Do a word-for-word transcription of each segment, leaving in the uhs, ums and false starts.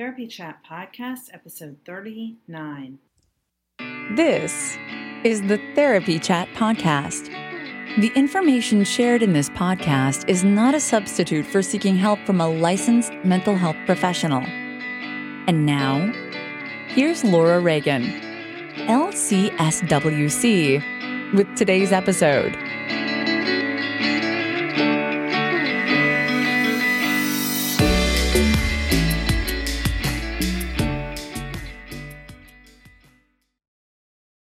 Therapy Chat Podcast, episode thirty-nine. This is the Therapy Chat Podcast. The information shared in this podcast is not a substitute for seeking help from a licensed mental health professional. And now, here's Laura Reagan, L C S W C, with today's episode.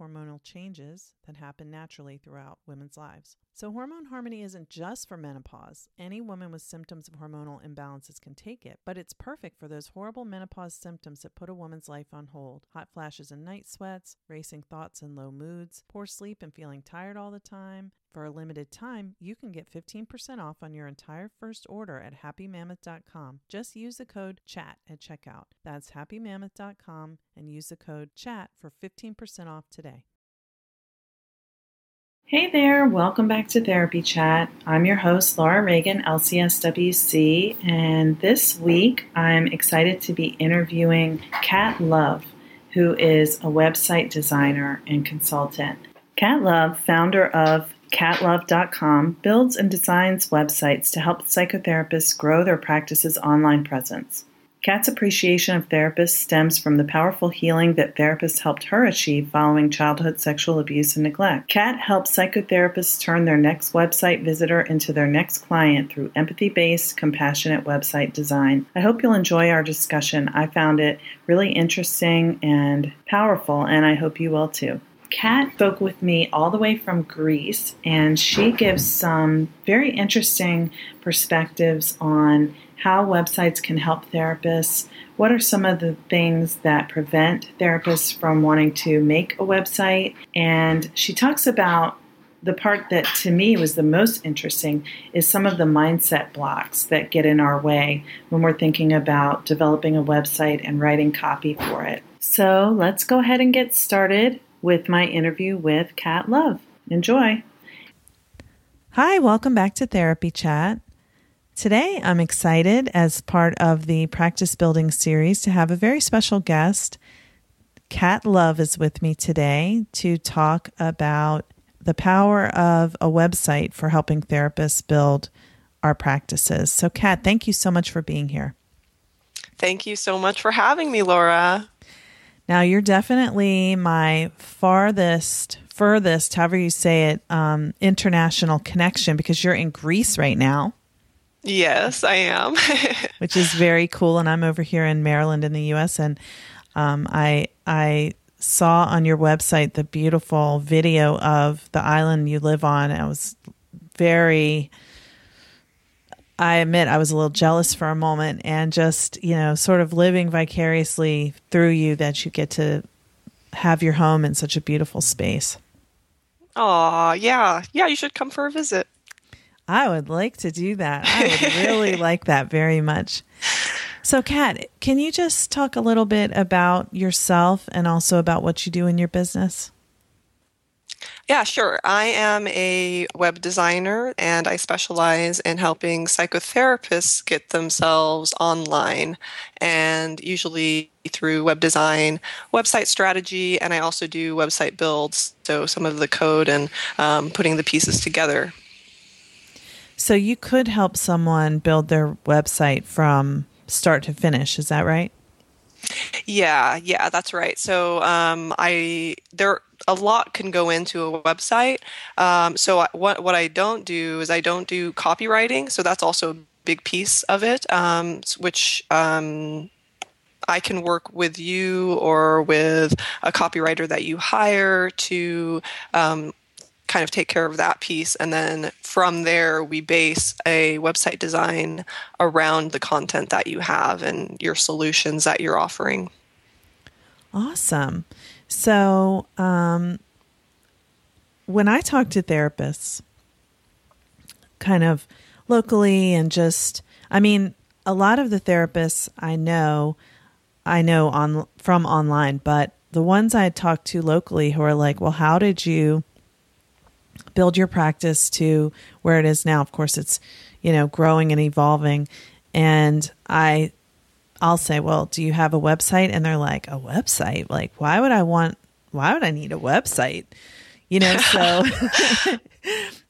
hormonal changes that happen naturally throughout women's lives. So Hormone Harmony isn't just for menopause. Any woman with symptoms of hormonal imbalances can take it, but it's perfect for those horrible menopause symptoms that put a woman's life on hold. Hot flashes and night sweats, racing thoughts and low moods, poor sleep and feeling tired all the time. For a limited time, you can get fifteen percent off on your entire first order at happy mammoth dot com. Just use the code CHAT at checkout. That's happy mammoth dot com and use the code CHAT for fifteen percent off today. Hey there, welcome back to Therapy Chat. I'm your host, Laura Reagan, L C S W C, and this week I'm excited to be interviewing Kat Love, who is a website designer and consultant. Kat Love, founder of cat love dot com, builds and designs websites to help psychotherapists grow their practice's online presence. Kat's appreciation of therapists stems from the powerful healing that therapists helped her achieve following childhood sexual abuse and neglect. Kat helps psychotherapists turn their next website visitor into their next client through empathy-based, compassionate website design. I hope you'll enjoy our discussion. I found it really interesting and powerful, and I hope you will too. Kat spoke with me all the way from Greece, and she gives some very interesting perspectives on how websites can help therapists, what are some of the things that prevent therapists from wanting to make a website, and she talks about the part that to me was the most interesting is some of the mindset blocks that get in our way when we're thinking about developing a website and writing copy for it. So let's go ahead and get started with my interview with Kat Love. Enjoy. Hi, welcome back to Therapy Chat. Today, I'm excited as part of the Practice Building series to have a very special guest. Kat Love is with me today to talk about the power of a website for helping therapists build our practices. So, Kat, thank you so much for being here. Thank you so much for having me, Laura. Now, you're definitely my farthest, furthest, however you say it, um, international connection because you're in Greece right now. Yes, I am. Which is very cool. And I'm over here in Maryland in the U S. And um, I I saw on your website the beautiful video of the island you live on. I was very... I admit I was a little jealous for a moment and just, you know, sort of living vicariously through you that you get to have your home in such a beautiful space. Oh, yeah. Yeah, you should come for a visit. I would like to do that. I would really like that very much. So Kat, can you just talk a little bit about yourself and also about what you do in your business? Yeah, sure. I am a web designer, and I specialize in helping psychotherapists get themselves online, and usually through web design, website strategy, and I also do website builds, so some of the code and um, putting the pieces together. So you could help someone build their website from start to finish, is that right? Yeah, yeah, that's right. So um, I there a lot can go into a website. Um, so I, what what I don't do is I don't do copywriting. So that's also a big piece of it, um, which um, I can work with you or with a copywriter that you hire to um, kind of take care of that piece. And then from there, we base a website design around the content that you have and your solutions that you're offering. Awesome. So um, when I talk to therapists, kind of locally and just, I mean, a lot of the therapists I know, I know on from online, but the ones I talk to locally who are like, well, how did you build your practice to where it is now? Of course, it's, you know, growing and evolving. And I, I'll say, well, do you have a website? And they're like, a website? Like, why would I want, why would I need a website? You know, so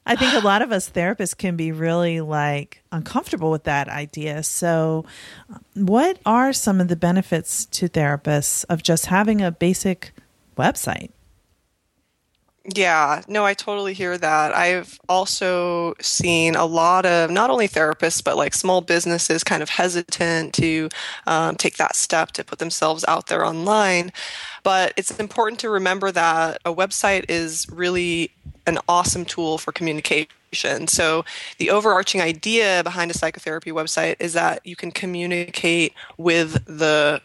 I think a lot of us therapists can be really like uncomfortable with that idea. So what are some of the benefits to therapists of just having a basic website? Yeah, no, I totally hear that. I've also seen a lot of not only therapists, but like small businesses kind of hesitant to um, take that step to put themselves out there online. But it's important to remember that a website is really an awesome tool for communication. So the overarching idea behind a psychotherapy website is that you can communicate with the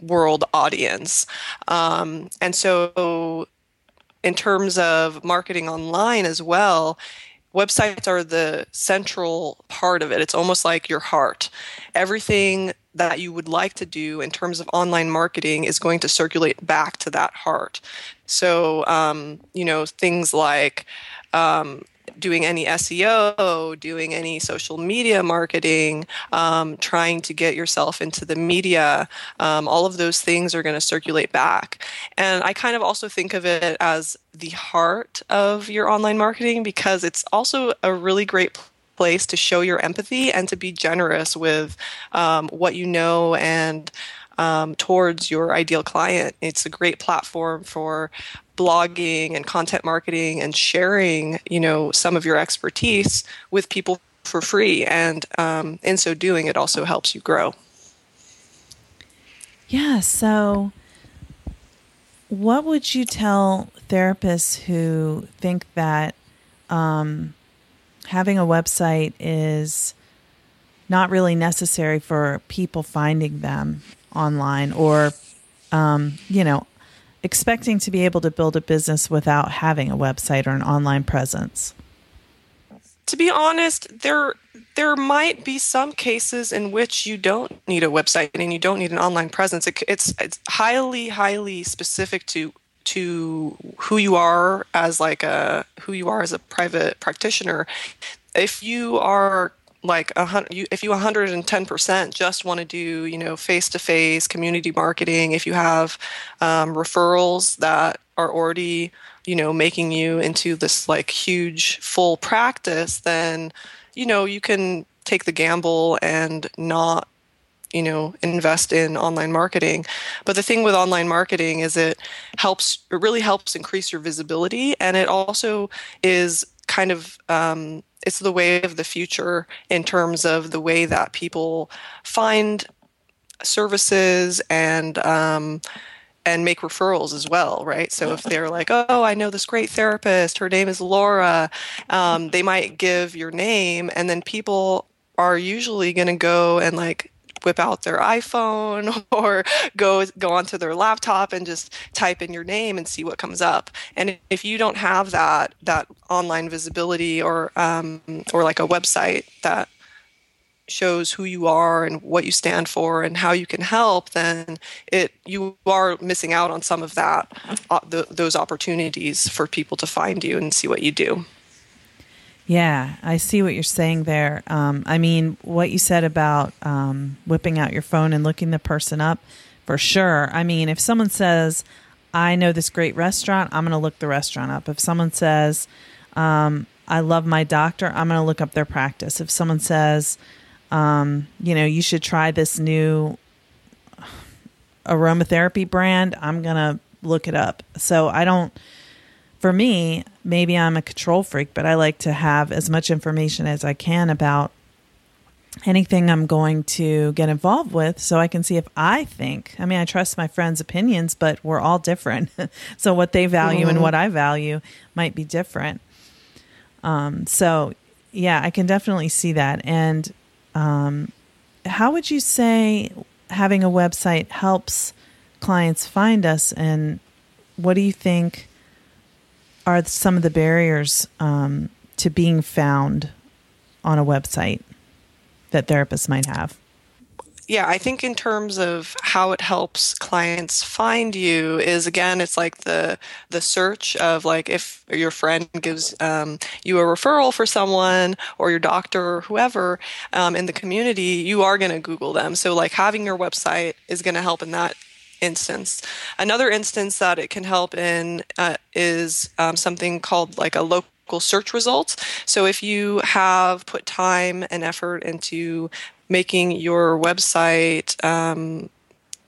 world audience. Um, and so in terms of marketing online as well, websites are the central part of it. It's almost like your heart. Everything that you would like to do in terms of online marketing is going to circulate back to that heart. So, um, you know, things like um, doing any S E O, doing any social media marketing, um, trying to get yourself into the media, um, all of those things are going to circulate back. And I kind of also think of it as the heart of your online marketing because it's also a really great place to show your empathy and to be generous with um, what you know and um, towards your ideal client. It's a great platform for blogging and content marketing and sharing, you know, some of your expertise with people for free. And um, in so doing, it also helps you grow. Yeah. So what would you tell therapists who think that um, having a website is not really necessary for people finding them online or, um, you know, expecting to be able to build a business without having a website or an online presence? To be honest, there there might be some cases in which you don't need a website and you don't need an online presence. It, it's it's highly highly specific to to who you are as like a who you are as a private practitioner. If you are like a hundred, you, if you one hundred ten percent just want to do, you know, face-to-face community marketing, if you have um, referrals that are already, you know, making you into this like huge full practice, then, you know, you can take the gamble and not, you know, invest in online marketing. But the thing with online marketing is it helps, it really helps increase your visibility. And it also is kind of, um, it's the way of the future in terms of the way that people find services and um, and make referrals as well, right? So if they're like, oh, I know this great therapist, her name is Laura, um, they might give your name, and then people are usually going to go and like whip out their iPhone or go go onto their laptop and just type in your name and see what comes up. And if you don't have that that online visibility or um, or like a website that shows who you are and what you stand for and how you can help, then it you are missing out on some of that uh, the, those opportunities for people to find you and see what you do. Yeah, I see what you're saying there. Um, I mean, what you said about um, whipping out your phone and looking the person up, for sure. I mean, if someone says, I know this great restaurant, I'm going to look the restaurant up. If someone says, um, I love my doctor, I'm going to look up their practice. If someone says, um, you know, you should try this new aromatherapy brand, I'm going to look it up. So I don't, for me, maybe I'm a control freak, but I like to have as much information as I can about anything I'm going to get involved with, so I can see if I think, I mean, I trust my friends' opinions, but we're all different. So what they value mm-hmm. and what I value might be different. Um, so yeah, I can definitely see that. And um, how would you say having a website helps clients find us? And what do you think are some of the barriers um, to being found on a website that therapists might have? Yeah, I think in terms of how it helps clients find you is, again, it's like the the search of, like, if your friend gives um, you a referral for someone or your doctor or whoever um, in the community, you are going to Google them. So, like, having your website is going to help in that instance. Another instance that it can help in uh, is um, something called, like, a local search results. So if you have put time and effort into making your website um,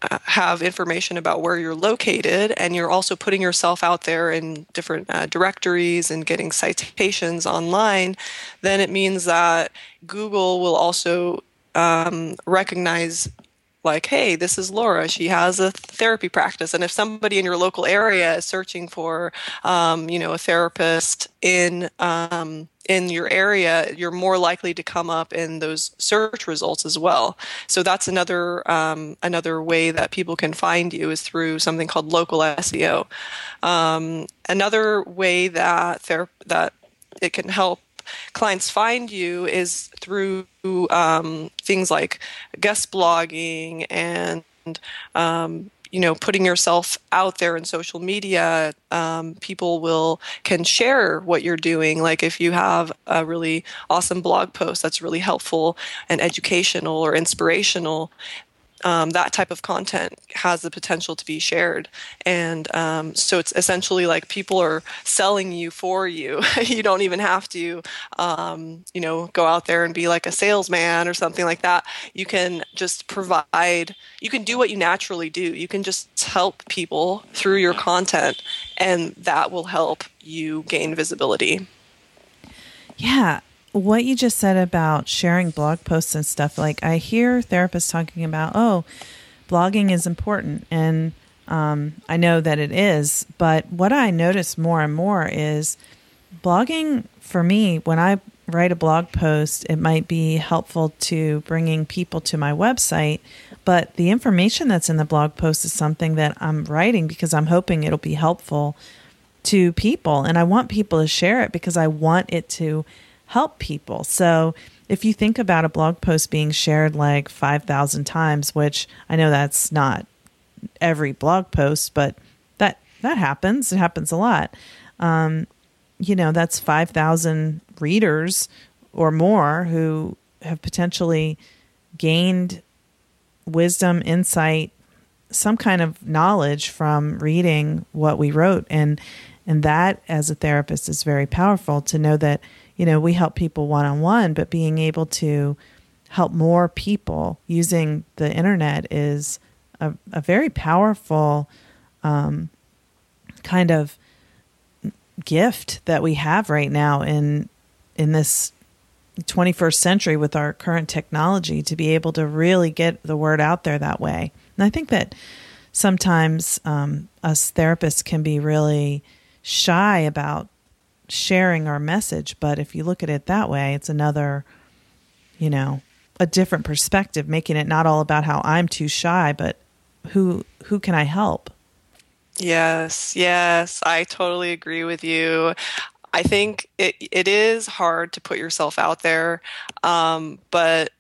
uh, have information about where you're located, and you're also putting yourself out there in different uh, directories and getting citations online, then it means that Google will also um, recognize, like, hey, this is Laura. She has a therapy practice. And if somebody in your local area is searching for, um, you know, a therapist in um, in your area, you're more likely to come up in those search results as well. So that's another um, another way that people can find you, is through something called local S E O. Um, another way that ther- that it can help clients find you is through um, things like guest blogging and, um, you know, putting yourself out there in social media. Um, people will can share what you're doing. Like, if you have a really awesome blog post that's really helpful and educational or inspirational, Um, that type of content has the potential to be shared. And um, so it's essentially like people are selling you for you. You don't even have to, um, you know, go out there and be like a salesman or something like that. You can just provide, you can do what you naturally do. You can just help people through your content, and that will help you gain visibility. Yeah. What you just said about sharing blog posts and stuff, like, I hear therapists talking about, oh, blogging is important. And um, I know that it is. But what I notice more and more is blogging, for me, when I write a blog post, it might be helpful to bringing people to my website. But the information that's in the blog post is something that I'm writing because I'm hoping it'll be helpful to people. And I want people to share it because I want it to help people. So if you think about a blog post being shared like five thousand times, which I know that's not every blog post, but that, that happens. It happens a lot. Um, you know, that's five thousand readers or more who have potentially gained wisdom, insight, some kind of knowledge from reading what we wrote. And, and that, as a therapist, is very powerful to know that, you know, we help people one-on-one, but being able to help more people using the internet is a, a very powerful um, kind of gift that we have right now in in this twenty-first century with our current technology, to be able to really get the word out there that way. And I think that sometimes um, us therapists can be really shy about sharing our message, but if you look at it that way, it's another, you know, a different perspective, making it not all about how I'm too shy, but who who can I help? Yes, yes, I totally agree with you. I think it it is hard to put yourself out there, um, but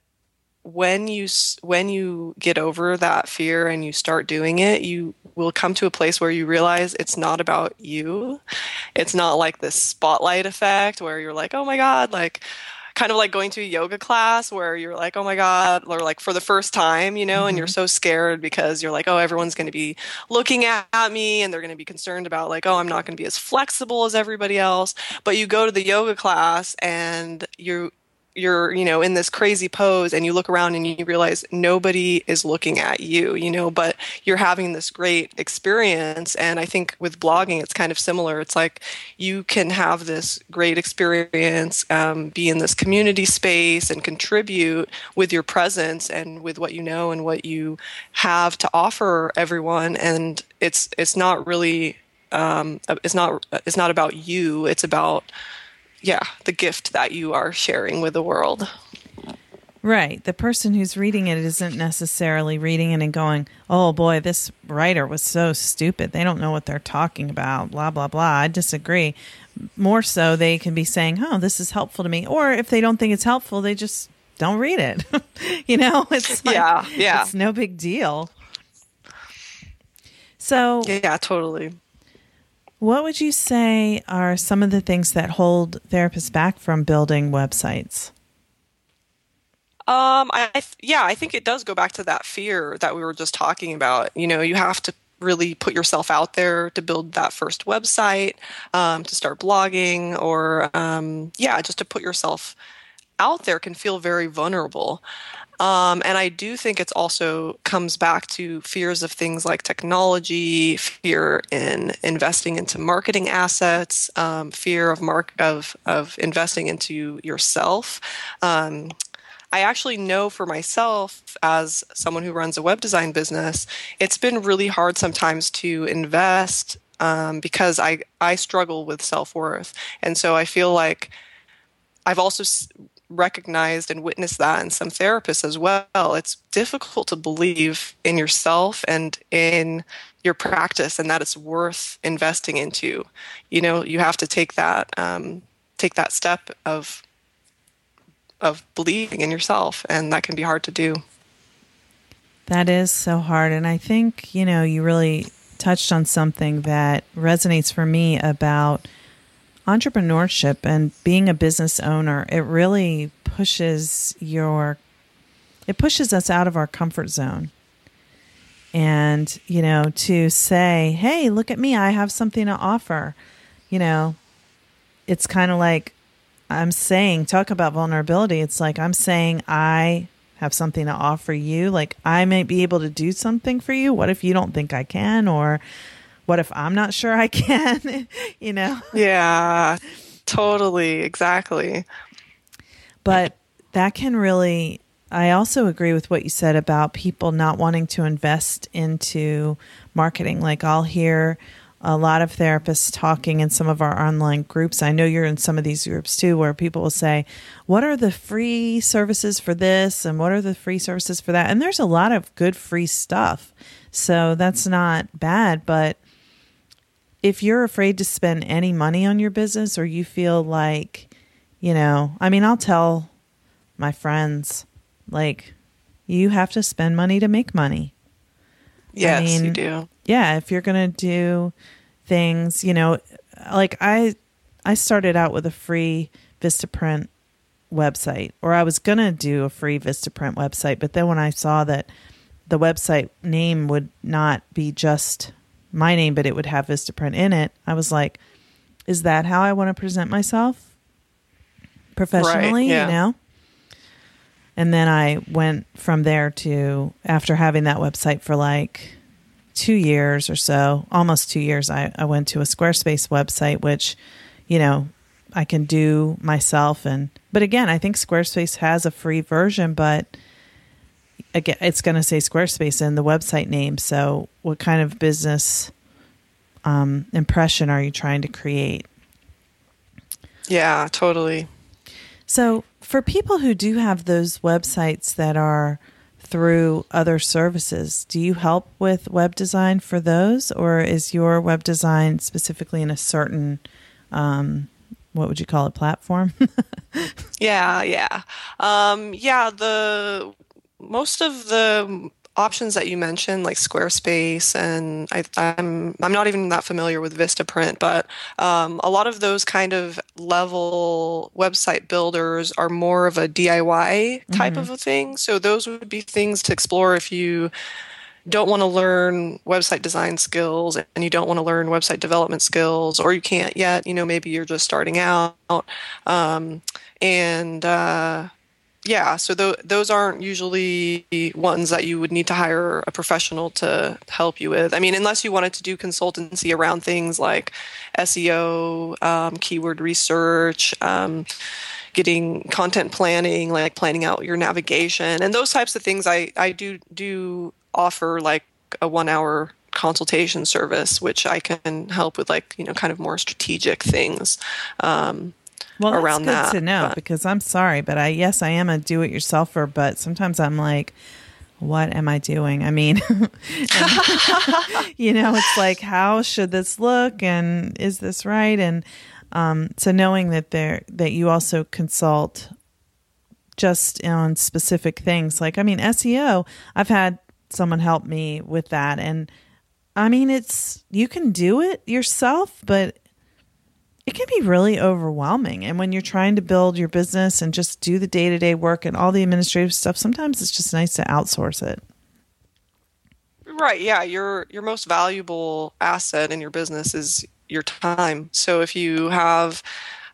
when you when you get over that fear and you start doing it, you will come to a place where you realize it's not about you. It's not like this spotlight effect where you're like, oh my God, like kind of like going to a yoga class where you're like, oh my God, or like for the first time, you know, mm-hmm. and you're so scared because you're like, oh, everyone's going to be looking at me and they're going to be concerned about like, oh, I'm not going to be as flexible as everybody else. But you go to the yoga class and you're, you're, you know, in this crazy pose and you look around and you realize nobody is looking at you, you know, but you're having this great experience. And I think with blogging, it's kind of similar. It's like you can have this great experience, um, be in this community space and contribute with your presence and with what you know and what you have to offer everyone. And it's, it's not really, um, it's not, it's not about you. It's about, yeah, the gift that you are sharing with the world. Right. The person who's reading it isn't necessarily reading it and going, oh boy, this writer was so stupid. They don't know what they're talking about, blah, blah, blah. I disagree. More so, they can be saying, oh, this is helpful to me. Or if they don't think it's helpful, they just don't read it. You know, it's like, yeah, yeah. It's no big deal. So, yeah, totally. What would you say are some of the things that hold therapists back from building websites? Um, I th- yeah, I think it does go back to that fear that we were just talking about. You know, you have to really put yourself out there to build that first website, um, to start blogging, or um, yeah, just to put yourself out there can feel very vulnerable. Um, and I do think it's also comes back to fears of things like technology, fear in investing into marketing assets, um, fear of mark of of investing into yourself. Um, I actually know for myself, as someone who runs a web design business, it's been really hard sometimes to invest um, because I I struggle with self-worth, and so I feel like I've also S- recognized and witnessed that in some therapists as well. It's difficult to believe in yourself and in your practice and that it's worth investing into. You know, you have to take that um, take that step of of believing in yourself, and that can be hard to do. That is so hard. And I think, you know, you really touched on something that resonates for me about entrepreneurship and being a business owner. It really pushes your, it pushes us out of our comfort zone. And, you know, to say, hey, look at me, I have something to offer. You know, it's kind of like I'm saying, talk about vulnerability. It's like I'm saying I have something to offer you. Like I might be able to do something for you. What if you don't think I can? Or what if I'm not sure I can, you know? Yeah, totally. Exactly. But that can really, I also agree with what you said about people not wanting to invest into marketing. Like I'll hear a lot of therapists talking in some of our online groups. I know you're in some of these groups too, where people will say, what are the free services for this? And what are the free services for that? And there's a lot of good free stuff. So that's not bad, but if you're afraid to spend any money on your business, or you feel like, you know, I mean, I'll tell my friends, like, you have to spend money to make money. Yes, I mean, you do. Yeah. If you're going to do things, you know, like I, I started out with a free Vistaprint website, or I was going to do a free Vistaprint website. But then when I saw that the website name would not be just my name, but it would have Vistaprint in it, I was like, is that how I want to present myself professionally? Right, yeah. You know? And then I went from there to, after having that website for like two years or so, almost two years, I, I went to a Squarespace website, which, you know, I can do myself. And, but again, I think Squarespace has a free version, but again, it's going to say Squarespace in the website name. So what kind of business um, impression are you trying to create? Yeah, totally. So for people who do have those websites that are through other services, do you help with web design for those? Or is your web design specifically in a certain um what would you call it, platform? yeah, yeah. Um, yeah, the most of the options that you mentioned, like Squarespace, and I, I'm I'm not even that familiar with Vistaprint, but um, a lot of those kind of level website builders are more of a D I Y type mm-hmm. of a thing. So those would be things to explore if you don't want to learn website design skills and you don't want to learn website development skills, or you can't yet. You know, maybe you're just starting out, um, and. Uh, Yeah, so th- those aren't usually ones that you would need to hire a professional to help you with. I mean, unless you wanted to do consultancy around things like S E O, um, keyword research, um, getting content planning, like planning out your navigation, and those types of things. I, I do do offer like a one-hour consultation service, which I can help with, like, you know, kind of more strategic things. Um Well, around that's good that, to know but. Because I'm sorry, but I yes, I am a do-it-yourselfer, but sometimes I'm like, what am I doing? I mean, and, you know, it's like, how should this look, and is this right? And um, so knowing that there that you also consult just on specific things, like I mean, S E O, I've had someone help me with that, and I mean, it's you can do it yourself, but it can be really overwhelming. And when you're trying to build your business and just do the day-to-day work and all the administrative stuff, sometimes it's just nice to outsource it. Right. Yeah. Your, your most valuable asset in your business is your time. So if you have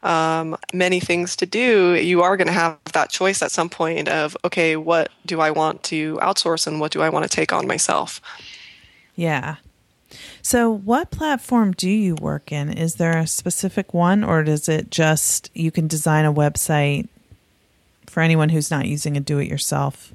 um, many things to do, you are going to have that choice at some point of, okay, what do I want to outsource and what do I want to take on myself? Yeah. So what platform do you work in? Is there a specific one, or does it just, you can design a website for anyone who's not using a do-it-yourself?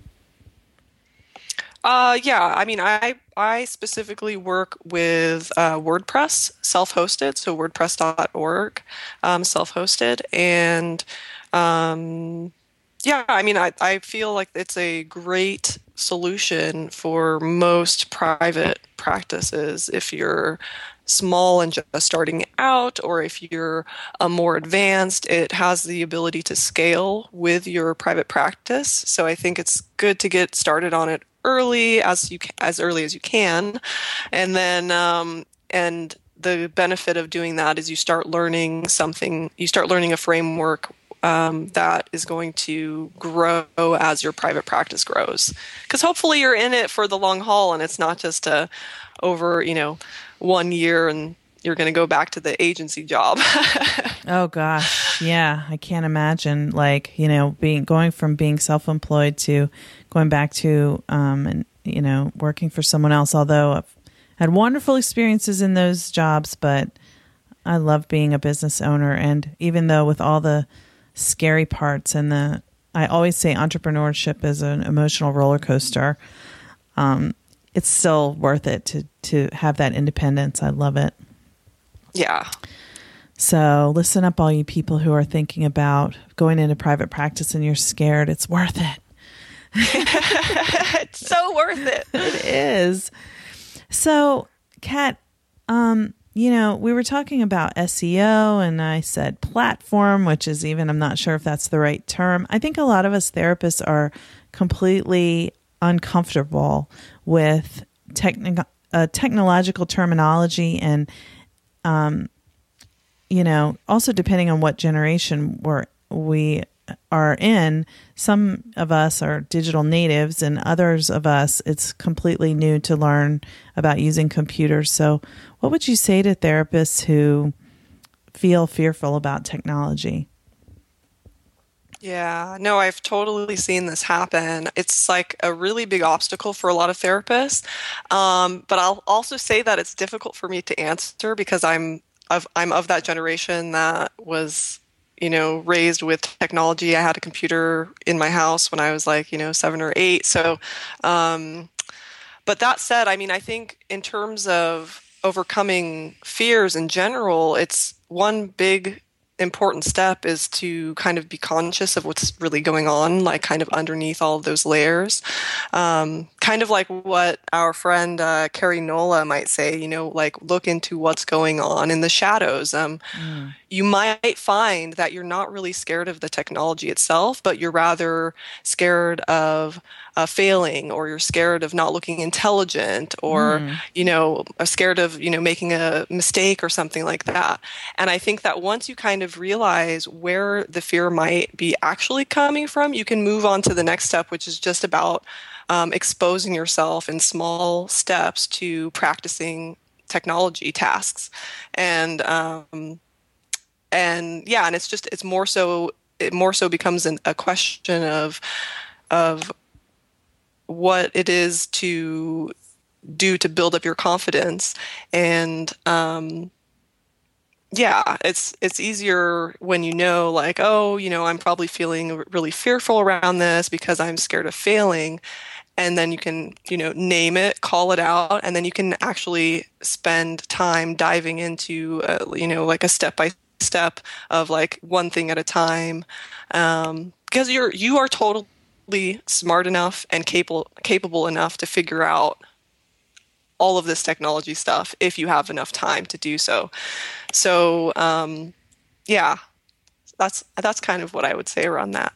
Uh, yeah, I mean, I I specifically work with uh, WordPress, self-hosted, so wordpress dot org, um, self-hosted, and um, yeah, I mean, I, I feel like it's a great solution for most private practices if you're small and just starting out, or if you're uh, more advanced. It has the ability to scale with your private practice. So I think it's good to get started on it early, as you as early as you can, and then um, and the benefit of doing that is you start learning something. You start learning a framework Um, that is going to grow as your private practice grows, because hopefully you're in it for the long haul, and it's not just a over you know one year and you're going to go back to the agency job. Oh gosh, yeah, I can't imagine like you know being going from being self-employed to going back to um and you know working for someone else. Although I've had wonderful experiences in those jobs, but I love being a business owner, and even though with all the scary parts and the I always say entrepreneurship is an emotional roller coaster, um it's still worth it to to have that independence. I love it. Yeah. So listen up, all you people who are thinking about going into private practice and you're scared. It's worth it. It's so worth it. It is. So Kat, um you know, we were talking about S E O, and I said platform, which is even, I'm not sure if that's the right term. I think a lot of us therapists are completely uncomfortable with techni- uh, technological terminology, and, um, you know, also depending on what generation we're, we are in, some of us are digital natives, and others of us, it's completely new to learn about using computers. So what would you say to therapists who feel fearful about technology? Yeah, no, I've totally seen this happen. It's like a really big obstacle for a lot of therapists. Um, but I'll also say that it's difficult for me to answer, because I'm of, I'm of that generation that was you know, raised with technology. I had a computer in my house when I was like, you know, seven or eight. So, um, but that said, I mean, I think in terms of overcoming fears in general, it's one big important step is to kind of be conscious of what's really going on, like kind of underneath all of those layers. Um, kind of like what our friend uh, Carrie Nola might say, you know, like look into what's going on in the shadows. Um, mm. you might find that you're not really scared of the technology itself, but you're rather scared of uh, failing, or you're scared of not looking intelligent, or, mm. you know, are scared of, you know, making a mistake or something like that. And I think that once you kind of realize where the fear might be actually coming from, you can move on to the next step, which is just about um, exposing yourself in small steps to practicing technology tasks. And, um, and yeah, and it's just, it's more so, it more so becomes an, a question of, of what it is to do to build up your confidence. And, um, yeah, it's, it's easier when you know, like, oh, you know, I'm probably feeling really fearful around this because I'm scared of failing. And then you can, you know, name it, call it out, and then you can actually spend time diving into, uh, you know, like a step-by-step of like one thing at a time. Um, because you're, you are totally smart enough and capable, capable enough to figure out all of this technology stuff if you have enough time to do so. So, um, yeah, that's, that's kind of what I would say around that.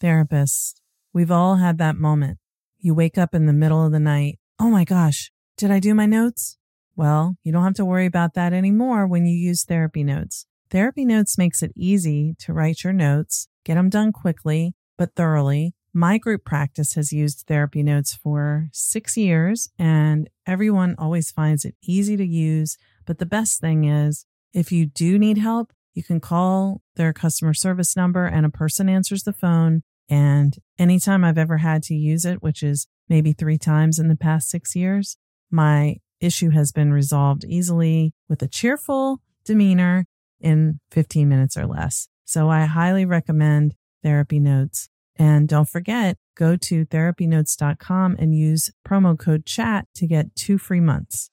Therapists, we've all had that moment. You wake up in the middle of the night. Oh my gosh, did I do my notes? Well, you don't have to worry about that anymore when you use Therapy Notes. Therapy Notes makes it easy to write your notes, get them done quickly, but thoroughly. My group practice has used Therapy Notes for six years, and everyone always finds it easy to use. But the best thing is, if you do need help, you can call their customer service number and a person answers the phone. And anytime I've ever had to use it, which is maybe three times in the past six years, my issue has been resolved easily with a cheerful demeanor in fifteen minutes or less. So I highly recommend Therapy Notes. And don't forget, go to therapy notes dot com and use promo code chat to get two free months.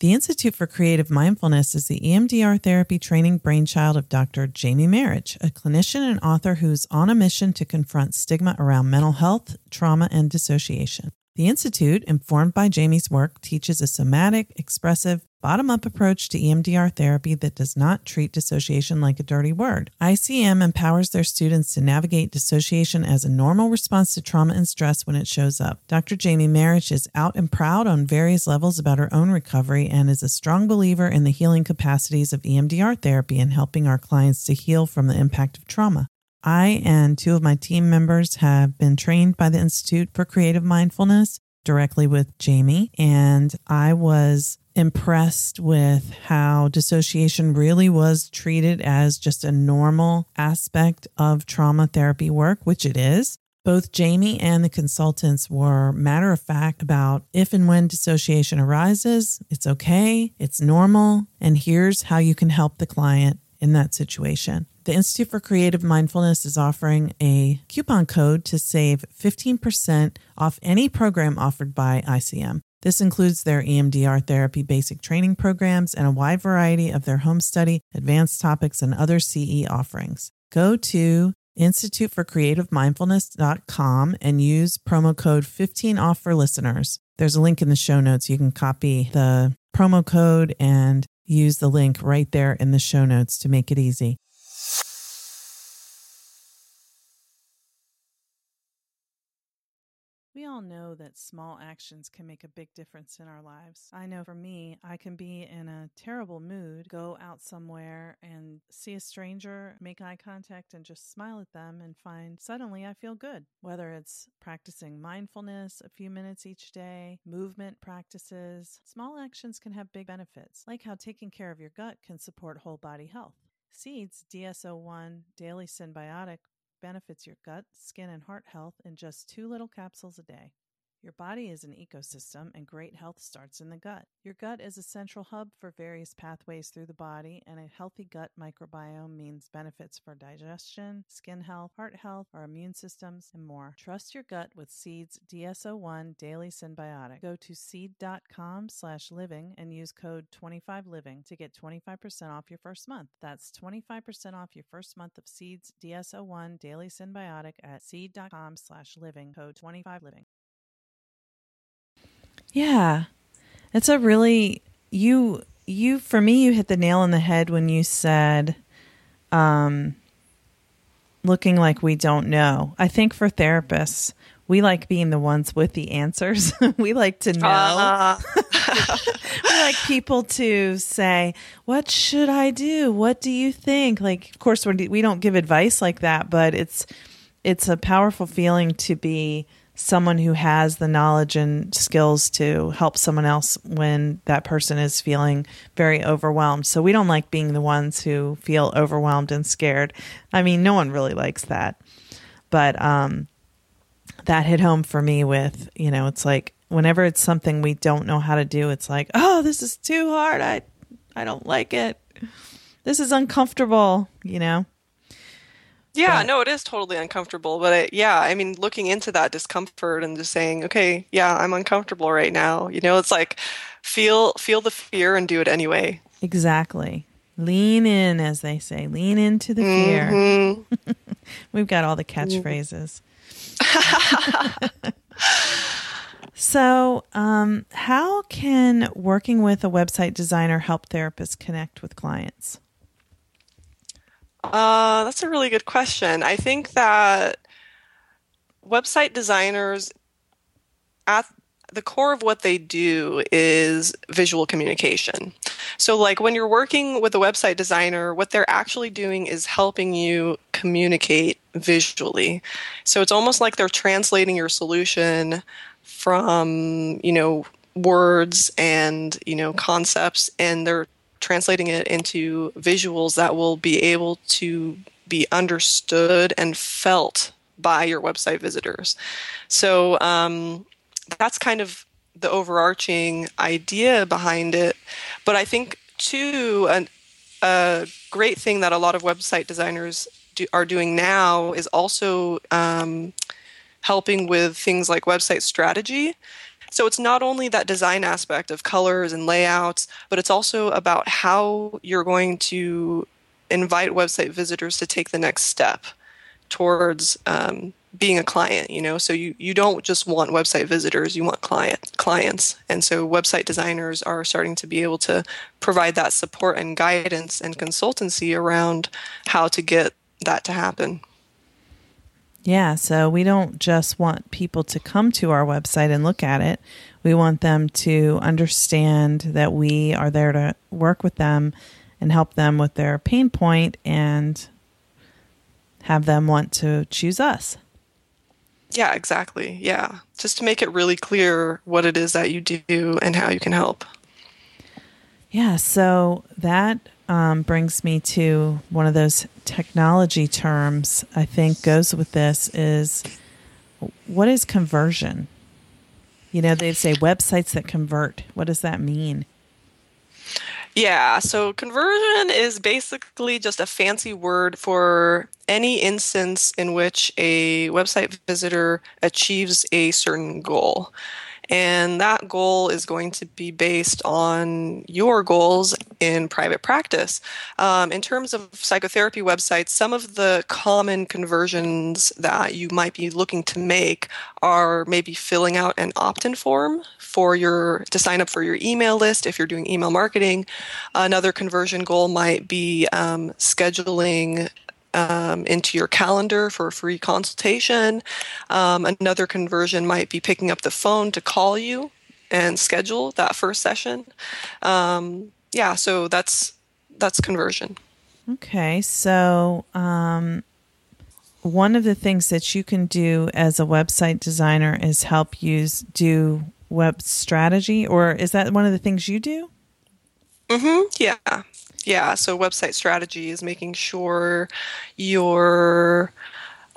The Institute for Creative Mindfulness is the E M D R therapy training brainchild of Doctor Jamie Marich, a clinician and author who's on a mission to confront stigma around mental health, trauma, and dissociation. The Institute, informed by Jamie's work, teaches a somatic, expressive, bottom-up approach to E M D R therapy that does not treat dissociation like a dirty word. I C M empowers their students to navigate dissociation as a normal response to trauma and stress when it shows up. Doctor Jamie Marich is out and proud on various levels about her own recovery and is a strong believer in the healing capacities of E M D R therapy and helping our clients to heal from the impact of trauma. I and two of my team members have been trained by the Institute for Creative Mindfulness directly with Jamie, and I was impressed with how dissociation really was treated as just a normal aspect of trauma therapy work, which it is. Both Jamie and the consultants were matter of fact about if and when dissociation arises, it's okay, it's normal, and here's how you can help the client in that situation. The Institute for Creative Mindfulness is offering a coupon code to save fifteen percent off any program offered by I C M. This includes their E M D R therapy basic training programs and a wide variety of their home study, advanced topics, and other C E offerings. Go to institute for creative mindfulness dot com and use promo code fifteen off for listeners. There's a link in the show notes. You can copy the promo code and use the link right there in the show notes to make it easy. We all know that small actions can make a big difference in our lives. I know for me, I can be in a terrible mood, go out somewhere and see a stranger, make eye contact and just smile at them and find suddenly I feel good. Whether it's practicing mindfulness a few minutes each day, movement practices, small actions can have big benefits, like how taking care of your gut can support whole body health. Seeds D S O one Daily Symbiotic benefits your gut, skin, and heart health in just two little capsules a day. Your body is an ecosystem, and great health starts in the gut. Your gut is a central hub for various pathways through the body, and a healthy gut microbiome means benefits for digestion, skin health, heart health, our immune systems, and more. Trust your gut with Seed's D S O one Daily Symbiotic. Go to seed.com slash living and use code twenty-five living to get twenty-five percent off your first month. That's twenty-five percent off your first month of Seed's D S O one Daily Symbiotic at seed.com slash living, code twenty-five living. Yeah, it's a really, you, you, for me, you hit the nail on the head when you said, um, looking like we don't know. I think for therapists, we like being the ones with the answers. We like to know. Uh. We like people to say, what should I do? What do you think? Like, of course, we don't give advice like that, but it's, it's a powerful feeling to be someone who has the knowledge and skills to help someone else when that person is feeling very overwhelmed. So we don't like being the ones who feel overwhelmed and scared. I mean, no one really likes that. But um, that hit home for me with, you know, it's like whenever it's something we don't know how to do, it's like, oh, this is too hard. I, I don't like it. This is uncomfortable, you know? Yeah, no, it is totally uncomfortable. But I, yeah, I mean, looking into that discomfort and just saying, okay, yeah, I'm uncomfortable right now. You know, it's like feel feel the fear and do it anyway. Exactly. Lean in, as they say. Lean into the fear. Mm-hmm. We've got all the catchphrases. So um, how can working with a website designer help therapists connect with clients? Uh, that's a really good question. I think that website designers, at the core of what they do is visual communication. So like when you're working with a website designer, what they're actually doing is helping you communicate visually. So it's almost like they're translating your solution from, you know, words and, you know, concepts, and they're translating it into visuals that will be able to be understood and felt by your website visitors. So um, that's kind of the overarching idea behind it. But I think, too, an, a great thing that a lot of website designers do, are doing now is also um, helping with things like website strategy. So it's not only that design aspect of colors and layouts, but it's also about how you're going to invite website visitors to take the next step towards um, being a client. You know, so you, you don't just want website visitors, you want client clients. And so website designers are starting to be able to provide that support and guidance and consultancy around how to get that to happen. Yeah, so we don't just want people to come to our website and look at it. We want them to understand that we are there to work with them and help them with their pain point and have them want to choose us. Yeah, exactly. Yeah. Just to make it really clear what it is that you do and how you can help. Yeah, so that Um, brings me to one of those technology terms I think goes with this is, what is conversion? You know, they say websites that convert. What does that mean? Yeah, so conversion is basically just a fancy word for any instance in which a website visitor achieves a certain goal. And that goal is going to be based on your goals in private practice. Um, in terms of psychotherapy websites, some of the common conversions that you might be looking to make are maybe filling out an opt-in form for your to sign up for your email list if you're doing email marketing. Another conversion goal might be um, scheduling Um, into your calendar for a free consultation. Um, another conversion might be picking up the phone to call you and schedule that first session. Um, yeah, so that's that's conversion. Okay, so um, one of the things that you can do as a website designer is help use do web strategy, or is that one of the things you do? Mm-hmm, yeah. Yeah, so website strategy is making sure your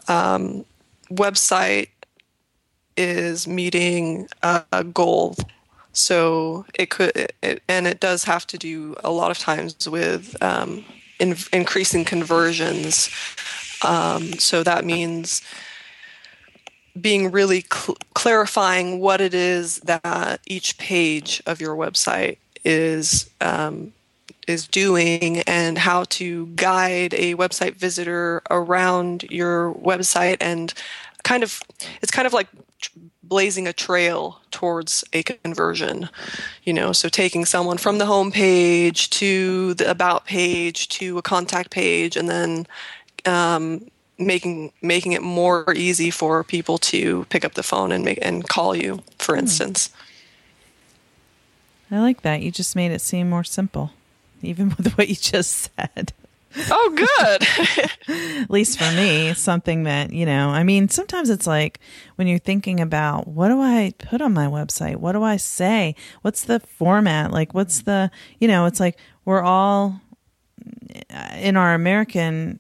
um, website is meeting a, a goal. So it could, it, and it does have to do a lot of times with um, in, increasing conversions. Um, so that means being really cl- clarifying what it is that each page of your website is um, is doing, and how to guide a website visitor around your website, and kind of it's kind of like blazing a trail towards a conversion, you know. So taking someone from the home page to the about page to a contact page, and then um, making making it more easy for people to pick up the phone and make and call you, for instance. I like that. You just made it seem more simple, even with what you just said. Oh, good. At least for me, something that, you know, I mean, sometimes it's like when you're thinking about, what do I put on my website? What do I say? What's the format? Like, what's the, you know, it's like we're all in our American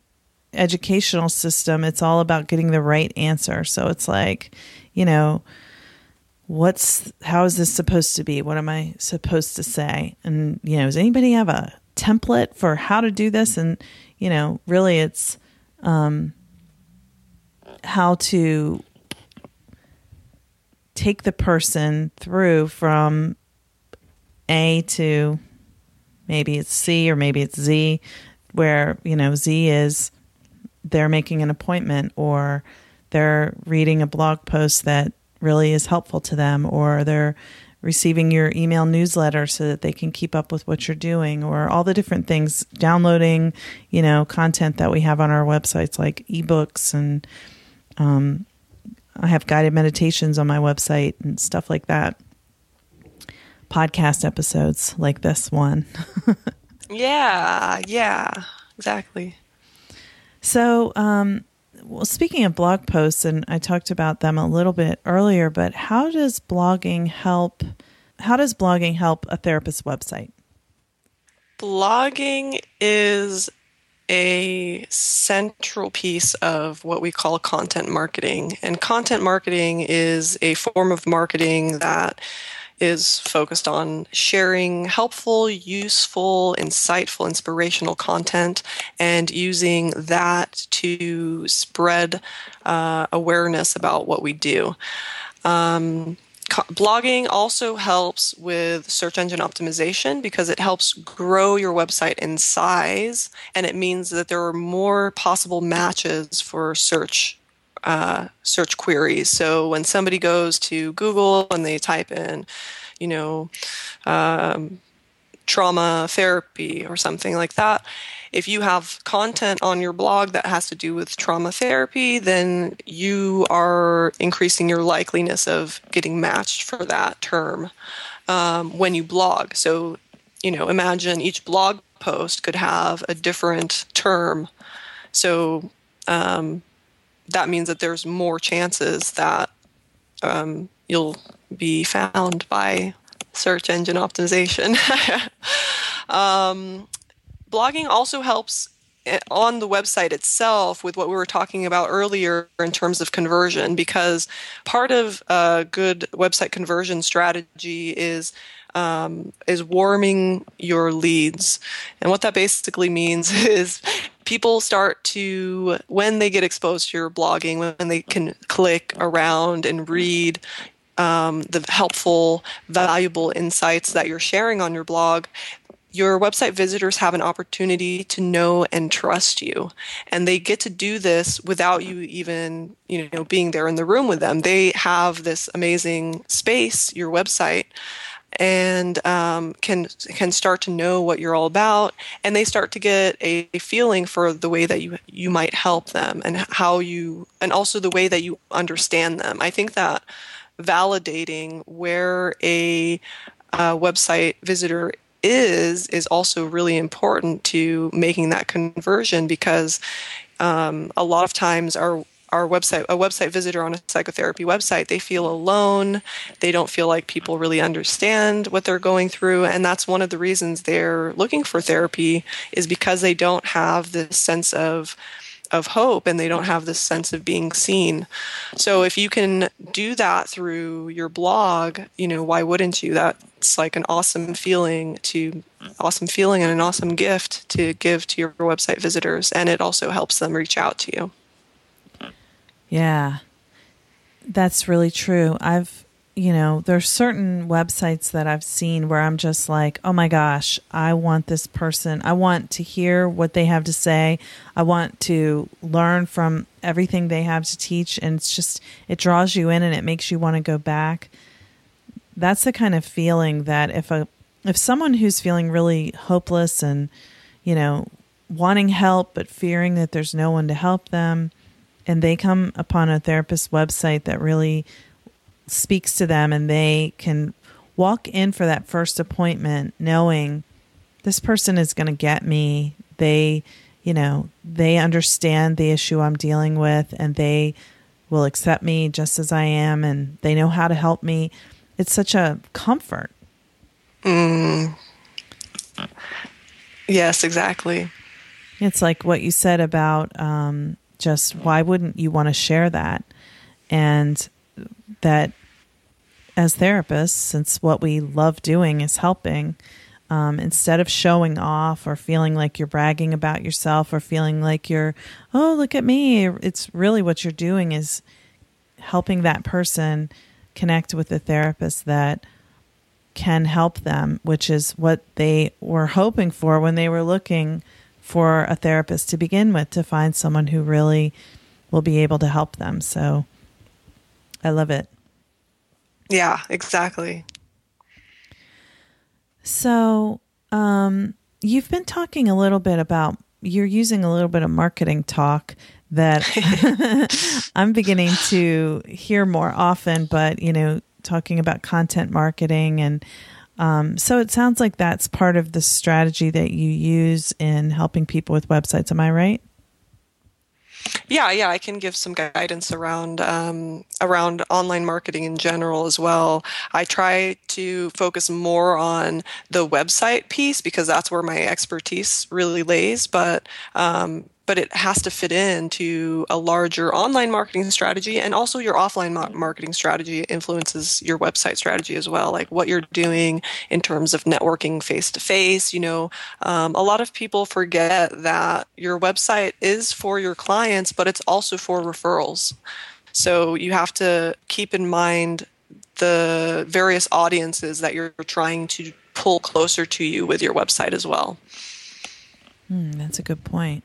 educational system. It's all about getting the right answer. So it's like, you know, what's, how is this supposed to be? What am I supposed to say? And, you know, does anybody have a template for how to do this? And, you know, really it's um, how to take the person through from A to maybe it's C or maybe it's Z, where, you know, Z is they're making an appointment, or they're reading a blog post that really is helpful to them, or they're receiving your email newsletter so that they can keep up with what you're doing, or all the different things, downloading, you know, content that we have on our websites, like ebooks, and um, I have guided meditations on my website and stuff like that. Podcast episodes like this one. Yeah, yeah, exactly. So, um, well, speaking of blog posts, and I talked about them a little bit earlier, but how does blogging help? How does blogging help a therapist's website? Blogging is a central piece of what we call content marketing. And content marketing is a form of marketing that is focused on sharing helpful, useful, insightful, inspirational content, and using that to spread uh, awareness about what we do. Um, co- blogging also helps with search engine optimization, because it helps grow your website in size, and it means that there are more possible matches for search Uh, search queries. So when somebody goes to Google and they type in, you know, um, trauma therapy or something like that, if you have content on your blog that has to do with trauma therapy, then you are increasing your likeliness of getting matched for that term um, when you blog. So, you know, imagine each blog post could have a different term. So, um, that means that there's more chances that um, you'll be found by search engine optimization. um, blogging also helps on the website itself with what we were talking about earlier in terms of conversion, because part of a good website conversion strategy is um, is warming your leads. And what that basically means is people start to, when they get exposed to your blogging, when they can click around and read um, the helpful, valuable insights that you're sharing on your blog, your website visitors have an opportunity to know and trust you. And they get to do this without you even, you know, being there in the room with them. They have this amazing space, your website, and um, can can start to know what you're all about, and they start to get a, a feeling for the way that you you might help them, and how you, and also the way that you understand them. I think that validating where a, a website visitor is is also really important to making that conversion, because um, a lot of times our Our website, a website visitor on a psychotherapy website, they feel alone. They don't feel like people really understand what they're going through. And that's one of the reasons they're looking for therapy, is because they don't have this sense of of hope, and they don't have this sense of being seen. So if you can do that through your blog, you know, why wouldn't you? That's like an awesome feeling to awesome feeling and an awesome gift to give to your website visitors, and it also helps them reach out to you. Yeah. That's really true. I've, you know, there's certain websites that I've seen where I'm just like, oh my gosh, I want this person. I want to hear what they have to say. I want to learn from everything they have to teach. And it's just, it draws you in and it makes you want to go back. That's the kind of feeling that if a, if someone who's feeling really hopeless and, you know, wanting help, but fearing that there's no one to help them, and they come upon a therapist website that really speaks to them, and they can walk in for that first appointment knowing this person is going to get me. They, you know, they understand the issue I'm dealing with, and they will accept me just as I am, and they know how to help me. It's such a comfort. Mm. Yes, exactly. It's like what you said about, um, just why wouldn't you want to share that? And that as therapists, since what we love doing is helping, um, instead of showing off or feeling like you're bragging about yourself or feeling like you're, oh, look at me. It's really what you're doing is helping that person connect with a therapist that can help them, which is what they were hoping for when they were looking for a therapist to begin with, to find someone who really will be able to help them. So I love it. Yeah, exactly. So um, you've been talking a little bit about, you're using a little bit of marketing talk that I'm beginning to hear more often, but, you know, talking about content marketing and Um, so it sounds like that's part of the strategy that you use in helping people with websites. Am I right? Yeah, yeah. I can give some guidance around um, around online marketing in general as well. I try to focus more on the website piece because that's where my expertise really lays. But um, but it has to fit into a larger online marketing strategy, and also your offline ma- marketing strategy influences your website strategy as well, like what you're doing in terms of networking face-to-face. You know, um, a lot of people forget that your website is for your clients, but it's also for referrals. So you have to keep in mind the various audiences that you're trying to pull closer to you with your website as well. Mm, that's a good point.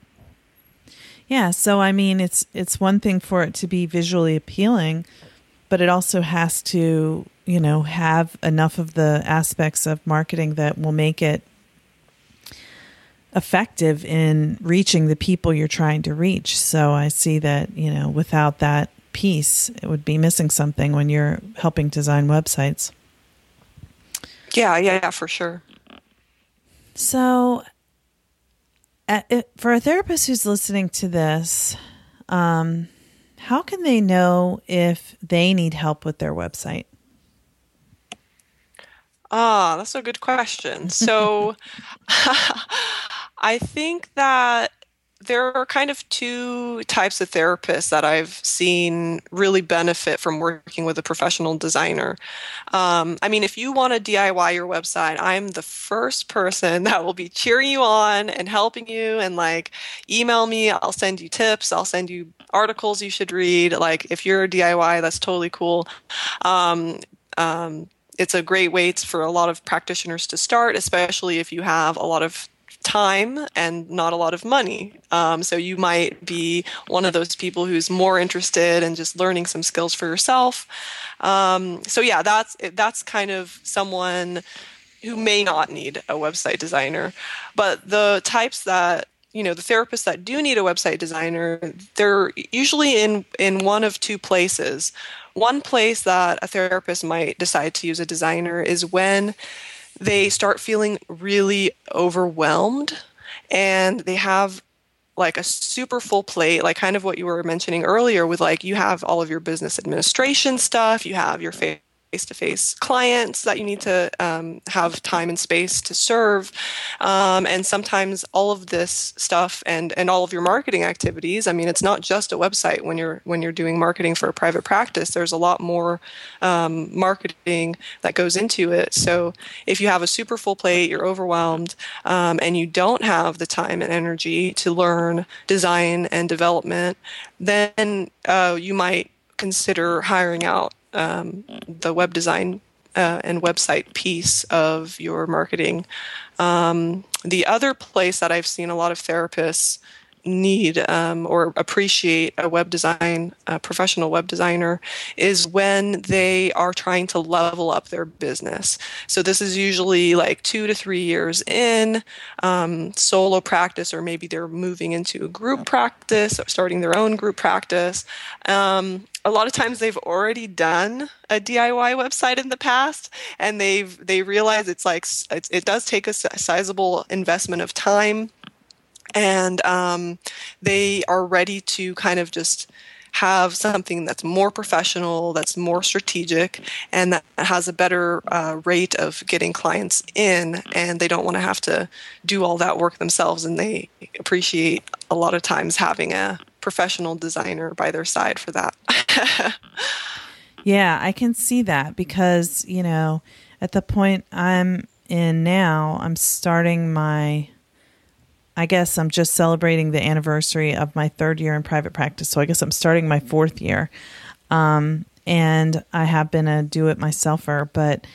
Yeah, so I mean, it's it's one thing for it to be visually appealing, but it also has to, you know, have enough of the aspects of marketing that will make it effective in reaching the people you're trying to reach. So I see that, you know, without that piece, it would be missing something when you're helping design websites. Yeah, yeah, yeah, for sure. So for a therapist who's listening to this, um, how can they know if they need help with their website? Ah, that's a good question. So I think that there are kind of two types of therapists that I've seen really benefit from working with a professional designer. Um, I mean, if you want to D I Y your website, I'm the first person that will be cheering you on and helping you, and like, email me, I'll send you tips, I'll send you articles you should read. Like, if you're a D I Y, that's totally cool. Um, um, it's a great way for a lot of practitioners to start, especially if you have a lot of time and not a lot of money. Um, so you might be one of those people who's more interested in just learning some skills for yourself. Um, so yeah, that's that's kind of someone who may not need a website designer. But the types that, you know, the therapists that do need a website designer, they're usually in, in one of two places. One place that a therapist might decide to use a designer is when they start feeling really overwhelmed and they have like a super full plate, like kind of what you were mentioning earlier with like, you have all of your business administration stuff, you have your face-to-face clients that you need to um, have time and space to serve. Um, and sometimes all of this stuff and, and all of your marketing activities, I mean, it's not just a website when you're when you're doing marketing for a private practice. There's a lot more um, marketing that goes into it. So if you have a super full plate, you're overwhelmed, um, and you don't have the time and energy to learn design and development, then uh, you might consider hiring out um, the web design uh, and website piece of your marketing. Um, the other place that I've seen a lot of therapists need um, or appreciate a web design, a professional web designer, is when they are trying to level up their business. So this is usually like two to three years in um, solo practice, or maybe they're moving into a group practice or starting their own group practice. Um, a lot of times they've already done a D I Y website in the past, and they've they realize it's like it's, it does take a sizable investment of time. And um, they are ready to kind of just have something that's more professional, that's more strategic, and that has a better uh, rate of getting clients in. And they don't want to have to do all that work themselves. And they appreciate a lot of times having a professional designer by their side for that. Yeah, I can see that, because, you know, at the point I'm in now, I'm starting my... I guess I'm just celebrating the anniversary of my third year in private practice. So I guess I'm starting my fourth year. Um, and I have been a do-it-myselfer. But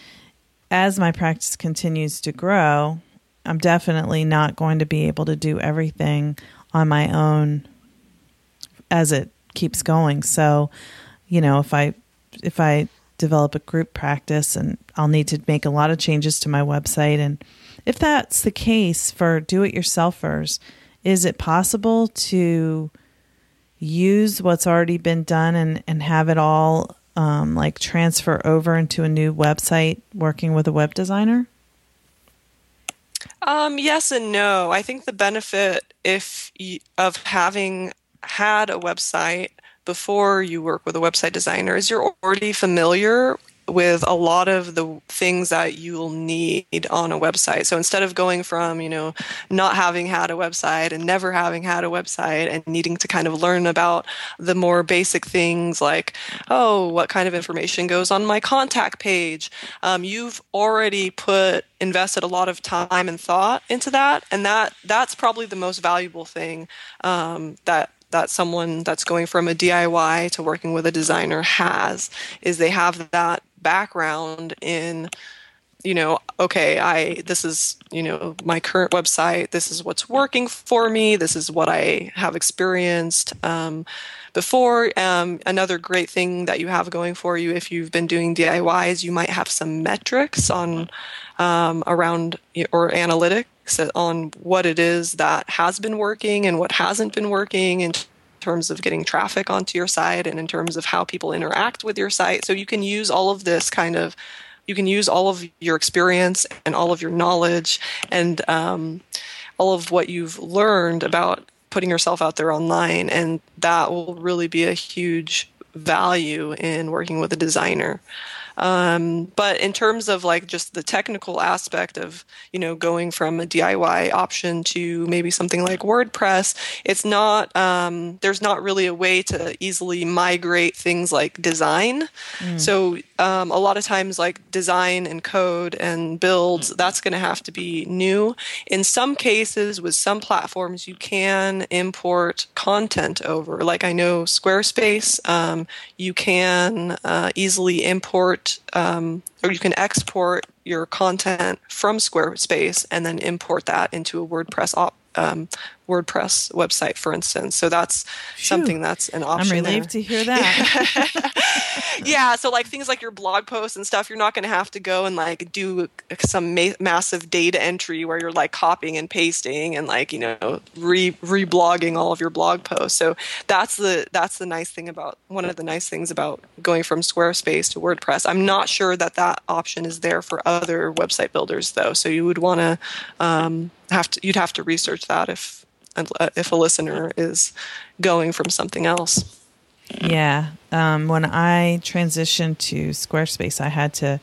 as my practice continues to grow, I'm definitely not going to be able to do everything on my own as it keeps going. So, you know, if I if I develop a group practice, and I'll need to make a lot of changes to my website. And if that's the case for do-it-yourselfers, is it possible to use what's already been done and, and have it all um, like transfer over into a new website working with a web designer? Um, yes and no. I think the benefit if you, of having had a website before you work with a website designer is you're already familiar with a lot of the things that you'll need on a website. So instead of going from, you know, not having had a website and never having had a website and needing to kind of learn about the more basic things like, oh, what kind of information goes on my contact page, um, you've already put invested a lot of time and thought into that. And that that's probably the most valuable thing um, that that someone that's going from a D I Y to working with a designer has, is they have that background in, you know, okay, I this is, you know, my current website, this is what's working for me, this is what I have experienced um, before. Um, another great thing that you have going for you if you've been doing D I Y is you might have some metrics on um, around or analytics on what it is that has been working and what hasn't been working in terms of getting traffic onto your site and in terms of how people interact with your site. So you can use all of this kind of, you can use all of your experience and all of your knowledge and um, all of what you've learned about putting yourself out there online. And that will really be a huge value in working with a designer. Um, but in terms of like just the technical aspect of, you know, going from a D I Y option to maybe something like WordPress, it's not, um, there's not really a way to easily migrate things like design. Mm. So um, a lot of times like design and code and builds, that's going to have to be new. In some cases with some platforms, you can import content over. Like I know Squarespace, um, you can uh, easily import Um, or you can export your content from Squarespace and then import that into a WordPress op, um, WordPress website, for instance. So that's Phew. something that's an option. I'm relieved there. to hear that. Yeah. So like things like your blog posts and stuff, you're not going to have to go and like do some ma- massive data entry where you're like copying and pasting and like, you know, re reblogging all of your blog posts. So that's the that's the nice thing about one of the nice things about going from Squarespace to WordPress. I'm not sure that that option is there for other website builders though. So you would want to um, have to you'd have to research that if. if a listener is going from something else. Yeah. Um, when I transitioned to Squarespace, I had to,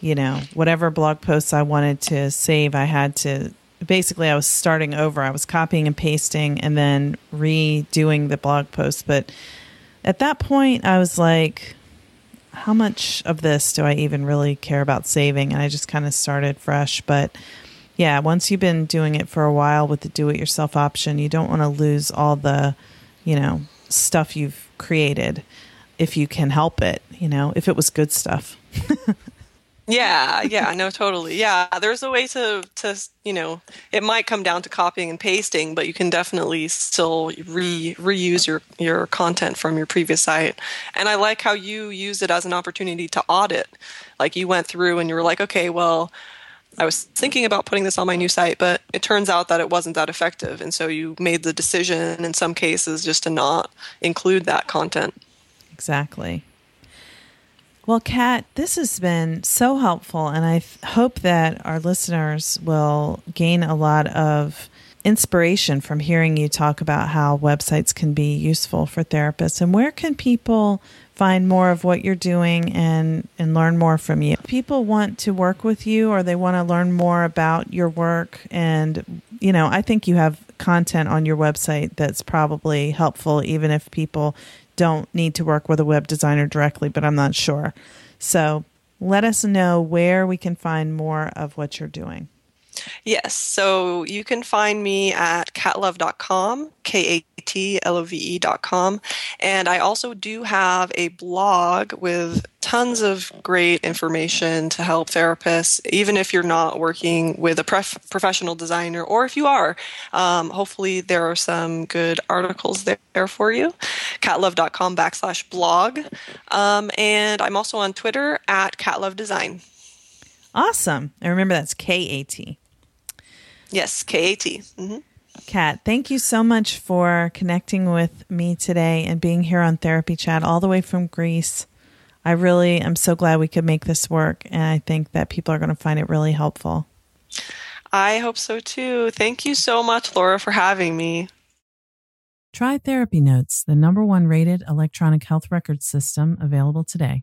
you know, whatever blog posts I wanted to save, I had to, basically I was starting over. I was copying and pasting and then redoing the blog post. But at that point I was like, how much of this do I even really care about saving? And I just kind of started fresh. But yeah, once you've been doing it for a while with the do-it-yourself option, you don't want to lose all the, you know, stuff you've created if you can help it, you know, if it was good stuff. Yeah, yeah, no, totally. Yeah, there's a way to, to, you know, it might come down to copying and pasting, but you can definitely still re, reuse your, your content from your previous site. And I like how you used it as an opportunity to audit. Like you went through and you were like, okay, well, I was thinking about putting this on my new site, but it turns out that it wasn't that effective. And so you made the decision in some cases just to not include that content. Exactly. Well, Kat, this has been so helpful, and I th- hope that our listeners will gain a lot of inspiration from hearing you talk about how websites can be useful for therapists. And where can people find more of what you're doing and, and learn more from you? If people want to work with you or they want to learn more about your work, and, you know, I think you have content on your website that's probably helpful, even if people don't need to work with a web designer directly, but I'm not sure. So let us know where we can find more of what you're doing. Yes. So you can find me at cat love dot com, K A T L O V E dot com. And I also do have a blog with tons of great information to help therapists, even if you're not working with a pref- professional designer, or if you are. Um, hopefully there are some good articles there for you. cat love dot com backslash blog. Um, and I'm also on Twitter at cat love design. Awesome. And remember, that's K A T. Yes, K A T. Mm-hmm. Kat, thank you so much for connecting with me today and being here on Therapy Chat all the way from Greece. I really am so glad we could make this work, and I think that people are going to find it really helpful. I hope so too. Thank you so much, Laura, for having me. Try Therapy Notes, the number one rated electronic health record system available today.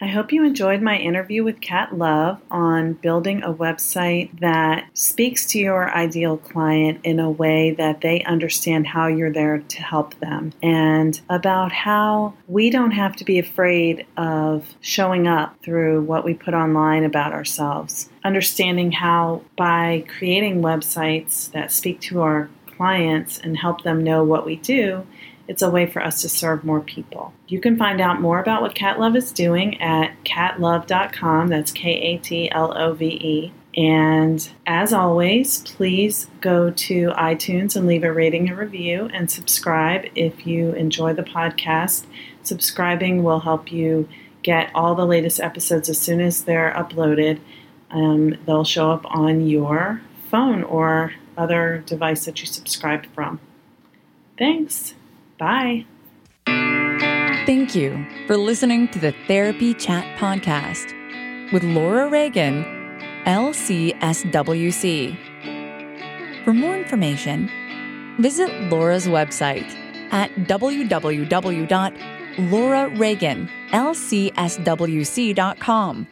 I hope you enjoyed my interview with Kat Love on building a website that speaks to your ideal client in a way that they understand how you're there to help them, and about how we don't have to be afraid of showing up through what we put online about ourselves. Understanding how by creating websites that speak to our clients and help them know what we do, it's a way for us to serve more people. You can find out more about what Kat Love is doing at cat love dot com. That's K A T L O V E. And as always, please go to iTunes and leave a rating and review, and subscribe if you enjoy the podcast. Subscribing will help you get all the latest episodes as soon as they're uploaded. Um, they'll show up on your phone or other device that you subscribe from. Thanks. Bye. Thank you for listening to the Therapy Chat Podcast with Laura Reagan, L C S W C. For more information, visit Laura's website at w w w dot laura reagan l c s w c dot com.